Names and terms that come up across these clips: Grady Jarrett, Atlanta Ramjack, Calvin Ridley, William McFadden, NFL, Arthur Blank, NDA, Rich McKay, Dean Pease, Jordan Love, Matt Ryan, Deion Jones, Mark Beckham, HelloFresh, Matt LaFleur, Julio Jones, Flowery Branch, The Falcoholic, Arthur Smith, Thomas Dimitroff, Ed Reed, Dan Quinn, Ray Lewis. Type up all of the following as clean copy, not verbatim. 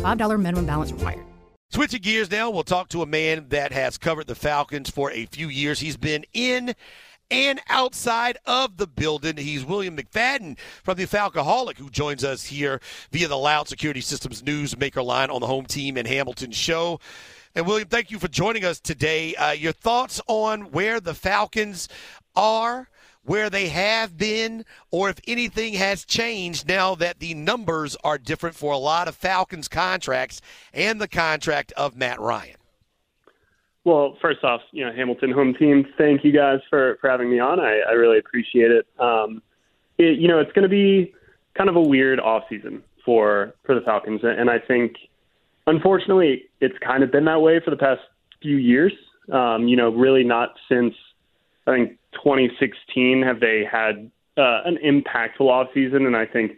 $5 minimum balance required. Switching gears now, we'll talk to a man that has covered the Falcons for a few years. He's been in and outside of the building. He's William McFadden from The Falcoholic, who joins us here via the Loud Security Systems newsmaker line on the Home Team and Hamilton show. And, William, thank you for joining us today. Your thoughts on where the Falcons are, where they have been, or if anything has changed now that the numbers are different for a lot of Falcons contracts and the contract of Matt Ryan. Well, first off, Hamilton Home Team, thank you guys for having me on. I really appreciate it. It's going to be kind of a weird offseason for the Falcons, and I think – unfortunately, it's kind of been that way for the past few years. Really not since, I think, 2016 have they had an impactful offseason, and I think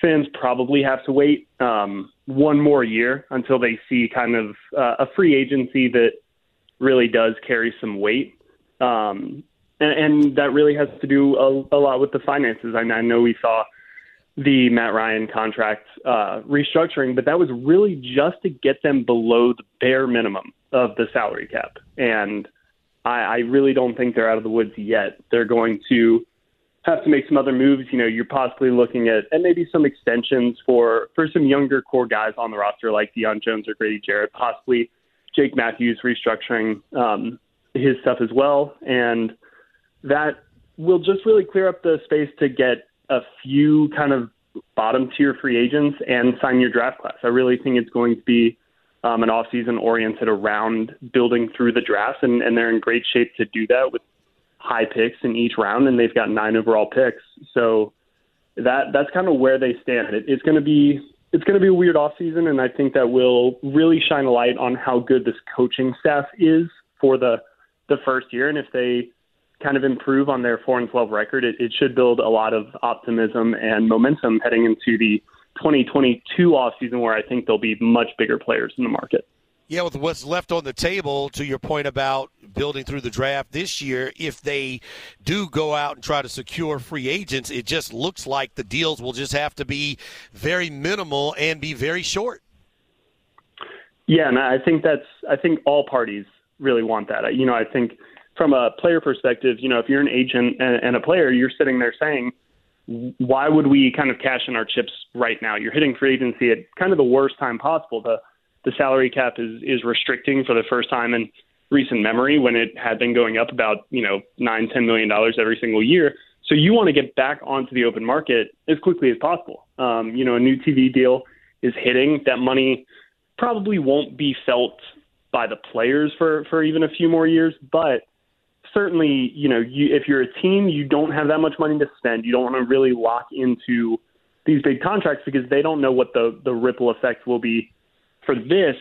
fans probably have to wait one more year until they see kind of a free agency that really does carry some weight. And that really has to do a lot with the finances. I know we saw the Matt Ryan contract restructuring, but that was really just to get them below the bare minimum of the salary cap. And I really don't think they're out of the woods yet. They're going to have to make some other moves. You're possibly looking at, and maybe some extensions for some younger core guys on the roster, like Deion Jones or Grady Jarrett, possibly Jake Matthews restructuring his stuff as well. And that will just really clear up the space to get a few kind of bottom-tier free agents and sign your draft class. I really think it's going to be an offseason oriented around building through the draft, and they're in great shape to do that with high picks in each round, and they've got 9 overall picks. So that's kind of where they stand. It's going to be a weird offseason, and I think that will really shine a light on how good this coaching staff is for the first year, and if they kind of improve on their 4-12 record, it should build a lot of optimism and momentum heading into the 2022 offseason, where I think there'll be much bigger players in the market. Yeah, with what's left on the table, to your point about building through the draft this year, if they do go out and try to secure free agents, it just looks like the deals will just have to be very minimal and be very short. Yeah, and I think all parties really want that. I think from a player perspective, if you're an agent and a player, you're sitting there saying, why would we kind of cash in our chips right now? You're hitting free agency at kind of the worst time possible. The salary cap is restricting for the first time in recent memory, when it had been going up about, $9, $10 million every single year. So you want to get back onto the open market as quickly as possible. A new TV deal is hitting. That money probably won't be felt by the players for even a few more years, but certainly, if you're a team, you don't have that much money to spend. You don't want to really lock into these big contracts, because they don't know what the ripple effect will be for this,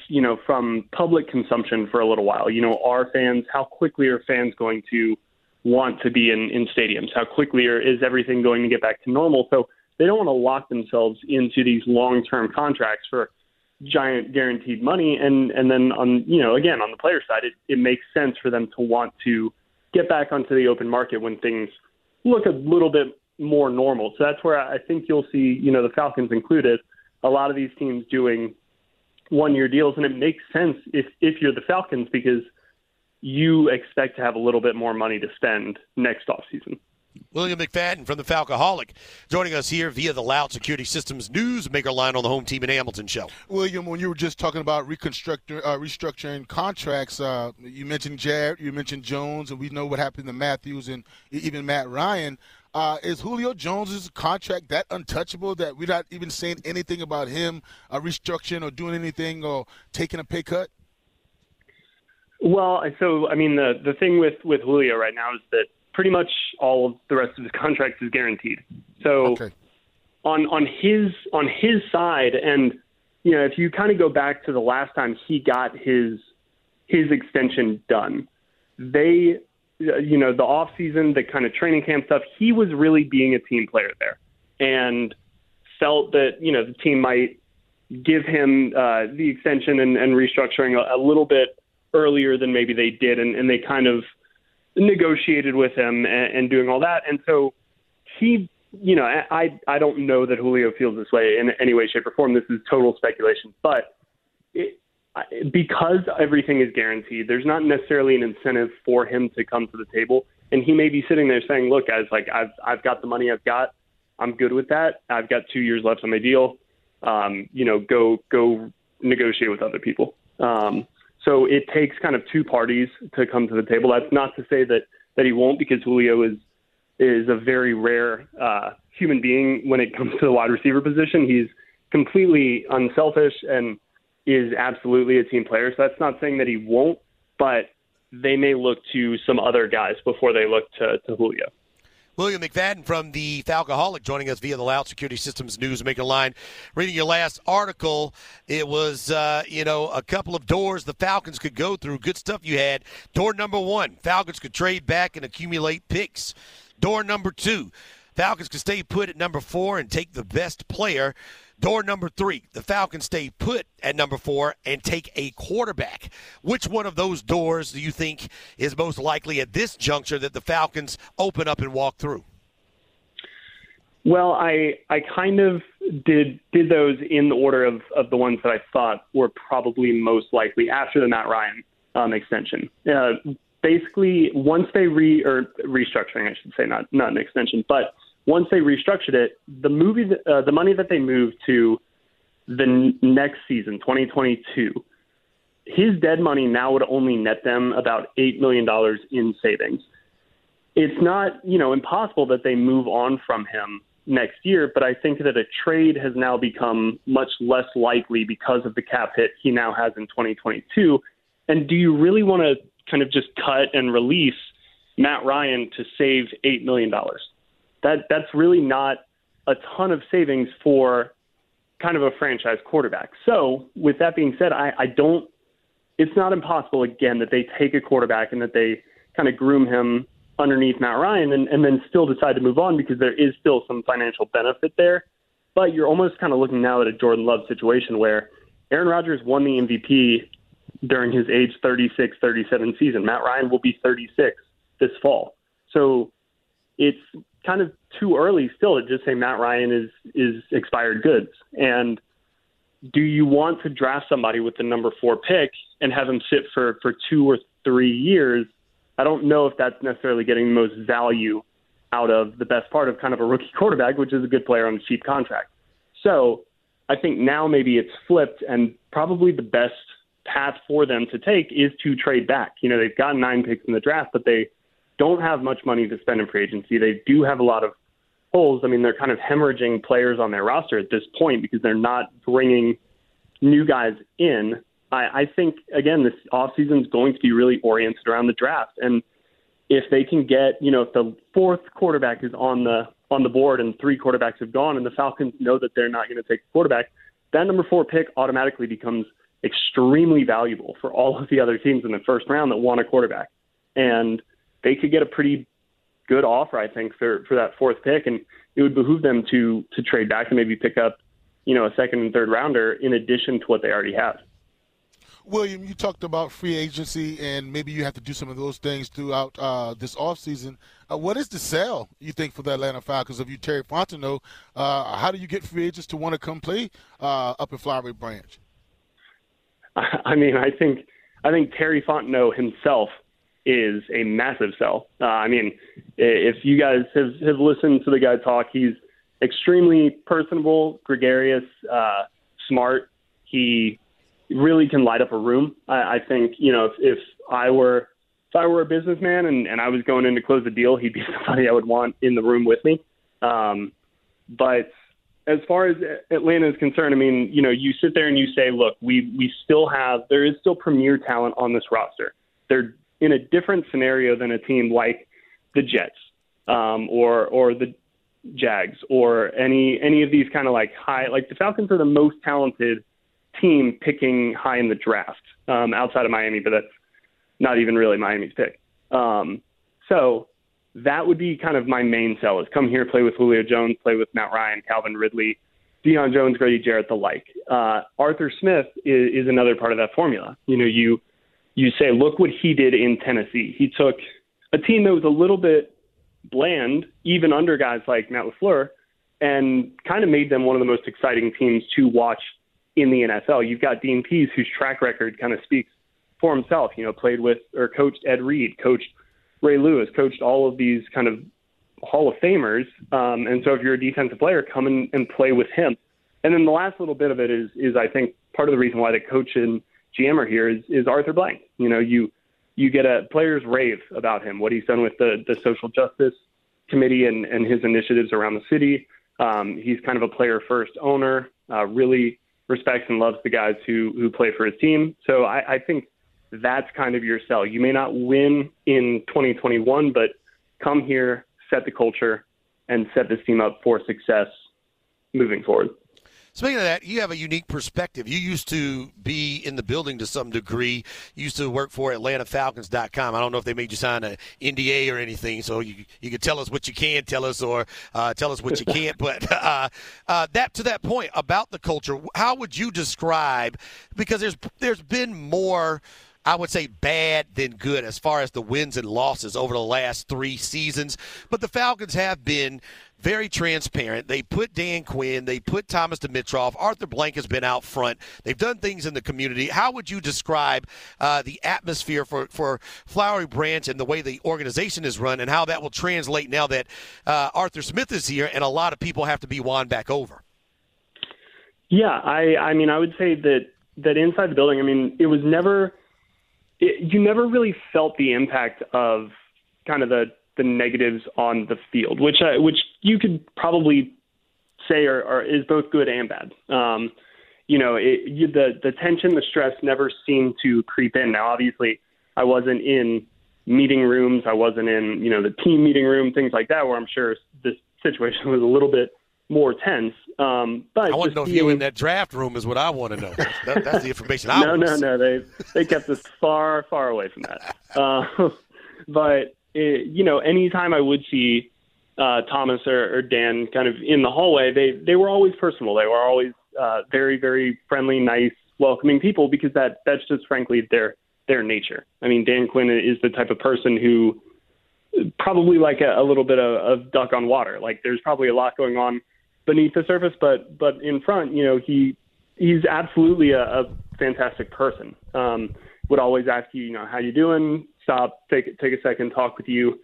from public consumption for a little while. How quickly are fans going to want to be in stadiums? How quickly is everything going to get back to normal? So they don't want to lock themselves into these long-term contracts for giant guaranteed money. And then, on the player side, it makes sense for them to want to get back onto the open market when things look a little bit more normal. So that's where I think you'll see, the Falcons included, a lot of these teams doing one-year deals. And it makes sense if you're the Falcons, because you expect to have a little bit more money to spend next offseason. William McFadden from The Falcoholic joining us here via the Loud Security Systems newsmaker line on the Home Team and Hamilton show. William, when you were just talking about restructuring contracts, you mentioned Jarrett, you mentioned Jones, and we know what happened to Matthews and even Matt Ryan. Is Julio Jones' contract that untouchable that we're not even saying anything about him restructuring or doing anything or taking a pay cut? Well, the thing with Julio right now is that pretty much all of the rest of his contract is guaranteed. So on his side, and you know, if you kind of go back to the last time he got his extension done, they, you know, the off season, the kind of training camp stuff, he was really being a team player there and felt that, you know, the team might give him the extension and restructuring a little bit earlier than maybe they did. And they kind of negotiated with him and doing all that. And so he, you know, I don't know that Julio feels this way in any way, shape, or form. This is total speculation. But because everything is guaranteed, there's not necessarily an incentive for him to come to the table. And he may be sitting there saying, look, guys, like I've got the money I've got. I'm good with that. I've got 2 years left on my deal. You know, go negotiate with other people. So it takes kind of two parties to come to the table. That's not to say that he won't, because Julio is a very rare human being when it comes to the wide receiver position. He's completely unselfish and is absolutely a team player. So that's not saying that he won't, but they may look to some other guys before they look to Julio. William McFadden from The Falcoholic joining us via the Loud Security Systems Newsmaker line. Reading your last article, it was, a couple of doors the Falcons could go through. Good stuff you had. Door number one, Falcons could trade back and accumulate picks. Door number two, Falcons could stay put at number four and take the best player. Door number three, the Falcons stay put at number four and take a quarterback. Which one of those doors do you think is most likely at this juncture that the Falcons open up and walk through? Well, I kind of did those in the order of the ones that I thought were probably most likely after the Matt Ryan extension. Basically, once they restructuring, I should say, not an extension, but once they restructured it, the money that they moved to the next season, 2022, his dead money now would only net them about $8 million in savings. It's not, impossible that they move on from him next year, but I think that a trade has now become much less likely because of the cap hit he now has in 2022. And do you really want to kind of just cut and release Matt Ryan to save $8 million? That's really not a ton of savings for kind of a franchise quarterback. So with that being said, it's not impossible, again, that they take a quarterback and that they kind of groom him underneath Matt Ryan and then still decide to move on, because there is still some financial benefit there. But you're almost kind of looking now at a Jordan Love situation where Aaron Rodgers won the MVP during his age 36, 37 season. Matt Ryan will be 36 this fall. So it's kind of too early still to just say Matt Ryan is expired goods. And do you want to draft somebody with the number 4 pick and have him sit for 2 or 3 years? I don't know if that's necessarily getting the most value out of the best part of kind of a rookie quarterback, which is a good player on a cheap contract. So I think now maybe it's flipped, and probably the best path for them to take is to trade back. They've got 9 picks in the draft, but they don't have much money to spend in free agency. They do have a lot of holes. I mean, they're kind of hemorrhaging players on their roster at this point because they're not bringing new guys in. I think, again, this offseason is going to be really oriented around the draft. And if they can get, if the 4th quarterback is on the board and 3 quarterbacks have gone and the Falcons know that they're not going to take a quarterback, that number 4 pick automatically becomes extremely valuable for all of the other teams in the first round that want a quarterback. And they could get a pretty good offer, I think, for that 4th pick, and it would behoove them to trade back and maybe pick up, a 2nd and 3rd rounder in addition to what they already have. William, you talked about free agency, and maybe you have to do some of those things throughout this offseason. What is the sell, you think, for the Atlanta Falcons of you, Terry Fontenot? How do you get free agents to want to come play up in Flowery Branch? I mean, I think Terry Fontenot himself is a massive sell. I mean, if you guys have listened to the guy talk, he's extremely personable, gregarious, smart. He really can light up a room. I think, if I were a businessman and I was going in to close a deal, he'd be somebody I would want in the room with me. But as far as Atlanta is concerned, I mean, you sit there and you say, look, there is still premier talent on this roster. They're in a different scenario than a team like the Jets or the Jags or any of these kind of like the Falcons are the most talented team picking high in the draft outside of Miami, but that's not even really Miami's pick. So that would be kind of my main sell is come here, play with Julio Jones, play with Matt Ryan, Calvin Ridley, Deion Jones, Grady Jarrett, the like. Arthur Smith is another part of that formula. You know, you say, look what he did in Tennessee. He took a team that was a little bit bland, even under guys like Matt LaFleur, and kind of made them one of the most exciting teams to watch in the NFL. You've got Dean Pease, whose track record kind of speaks for himself, you know, played with or coached Ed Reed, coached Ray Lewis, coached all of these kind of Hall of Famers. And so if you're a defensive player, come in and play with him. And then the last little bit of it is I think part of the reason why the coach and GM are here is Arthur Blank. You know, you get a players rave about him, what he's done with the social justice committee and his initiatives around the city. He's kind of a player first owner, really respects and loves the guys who play for his team. So I think that's kind of your sell. You may not win in 2021, but come here, set the culture, and set this team up for success moving forward. Speaking of that, you have a unique perspective. You used to be in the building to some degree. You used to work for AtlantaFalcons.com. I don't know if they made you sign an NDA or anything, so you could tell us what you can tell us or tell us what you can't. But that to that point about the culture, how would you describe, because there's been more – I would say bad than good as far as the wins and losses over the last three seasons. But the Falcons have been very transparent. They put Dan Quinn. They put Thomas Dimitroff. Arthur Blank has been out front. They've done things in the community. How would you describe the atmosphere for Flowery Branch and the way the organization is run and how that will translate now that Arthur Smith is here and a lot of people have to be won back over? Yeah, I mean, I would say that inside the building, I mean, it was never – you never really felt the impact of kind of the negatives on the field, which you could probably say is both good and bad. You know, the tension, the stress never seemed to creep in. Now, obviously, I wasn't in meeting rooms. I wasn't in, you know, the team meeting room, things like that, where I'm sure this situation was a little bit more tense. But I want to know if you were in that draft room is what I want to know. That's the information I want to see. No. They kept us far, far away from that. But, you know, anytime I would see Thomas or Dan kind of in the hallway, they were always personal. They were always very, very friendly, nice, welcoming people because that's just frankly their nature. I mean, Dan Quinn is the type of person who probably like a little bit of duck on water. Like there's probably a lot going on beneath the surface, but in front, you know, he's absolutely a fantastic person. Would always ask you, you know, how you doing? Stop, take a second, talk with you.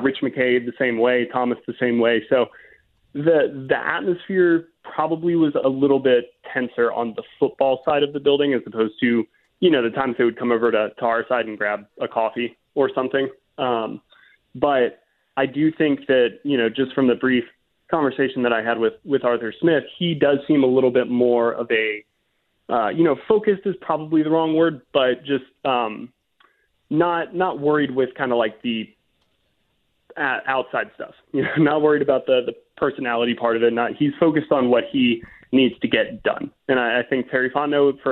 Rich McKay the same way, Thomas the same way. So the atmosphere probably was a little bit tenser on the football side of the building as opposed to, you know, the times they would come over to our side and grab a coffee or something. But I do think that, you know, just from the brief conversation that I had with Arthur Smith, he does seem a little bit more of a, you know, focused is probably the wrong word, but just not worried with kind of like the outside stuff, you know, not worried about the personality part of it. He's focused on what he needs to get done. And I think Terry Fontenot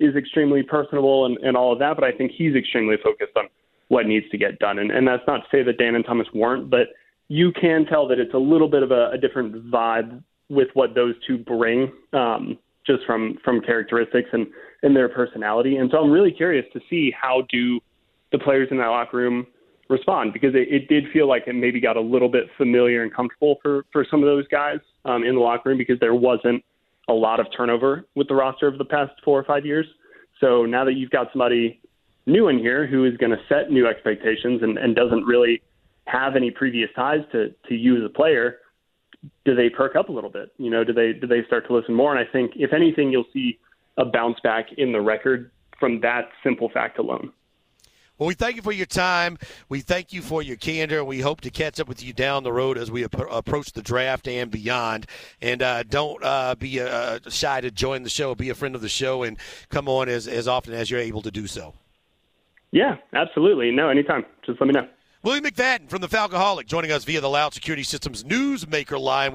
is extremely personable and all of that, but I think he's extremely focused on what needs to get done. And that's not to say that Dan and Thomas weren't, but you can tell that it's a little bit of a different vibe with what those two bring, just from characteristics and their personality. And so I'm really curious to see how do the players in that locker room respond, because it did feel like it maybe got a little bit familiar and comfortable for some of those guys in the locker room because there wasn't a lot of turnover with the roster over the past 4 or 5 years. So now that you've got somebody new in here who is going to set new expectations and doesn't really have any previous ties to you as a player, do they perk up a little bit? You know, do they start to listen more? And I think, if anything, you'll see a bounce back in the record from that simple fact alone. Well, we thank you for your time. We thank you for your candor, and we hope to catch up with you down the road as we approach the draft and beyond. And don't be shy to join the show. Be a friend of the show and come on as often as you're able to do so. Yeah, absolutely. No, anytime. Just let me know. William McFadden from The Falcoholic joining us via the Loud Security Systems Newsmaker line.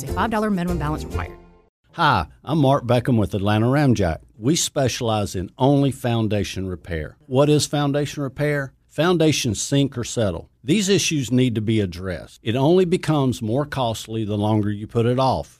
a $5 minimum balance required. Hi, I'm Mark Beckham with Atlanta Ramjack. We specialize in only foundation repair. What is foundation repair? Foundations sink or settle. These issues need to be addressed. It only becomes more costly the longer you put it off.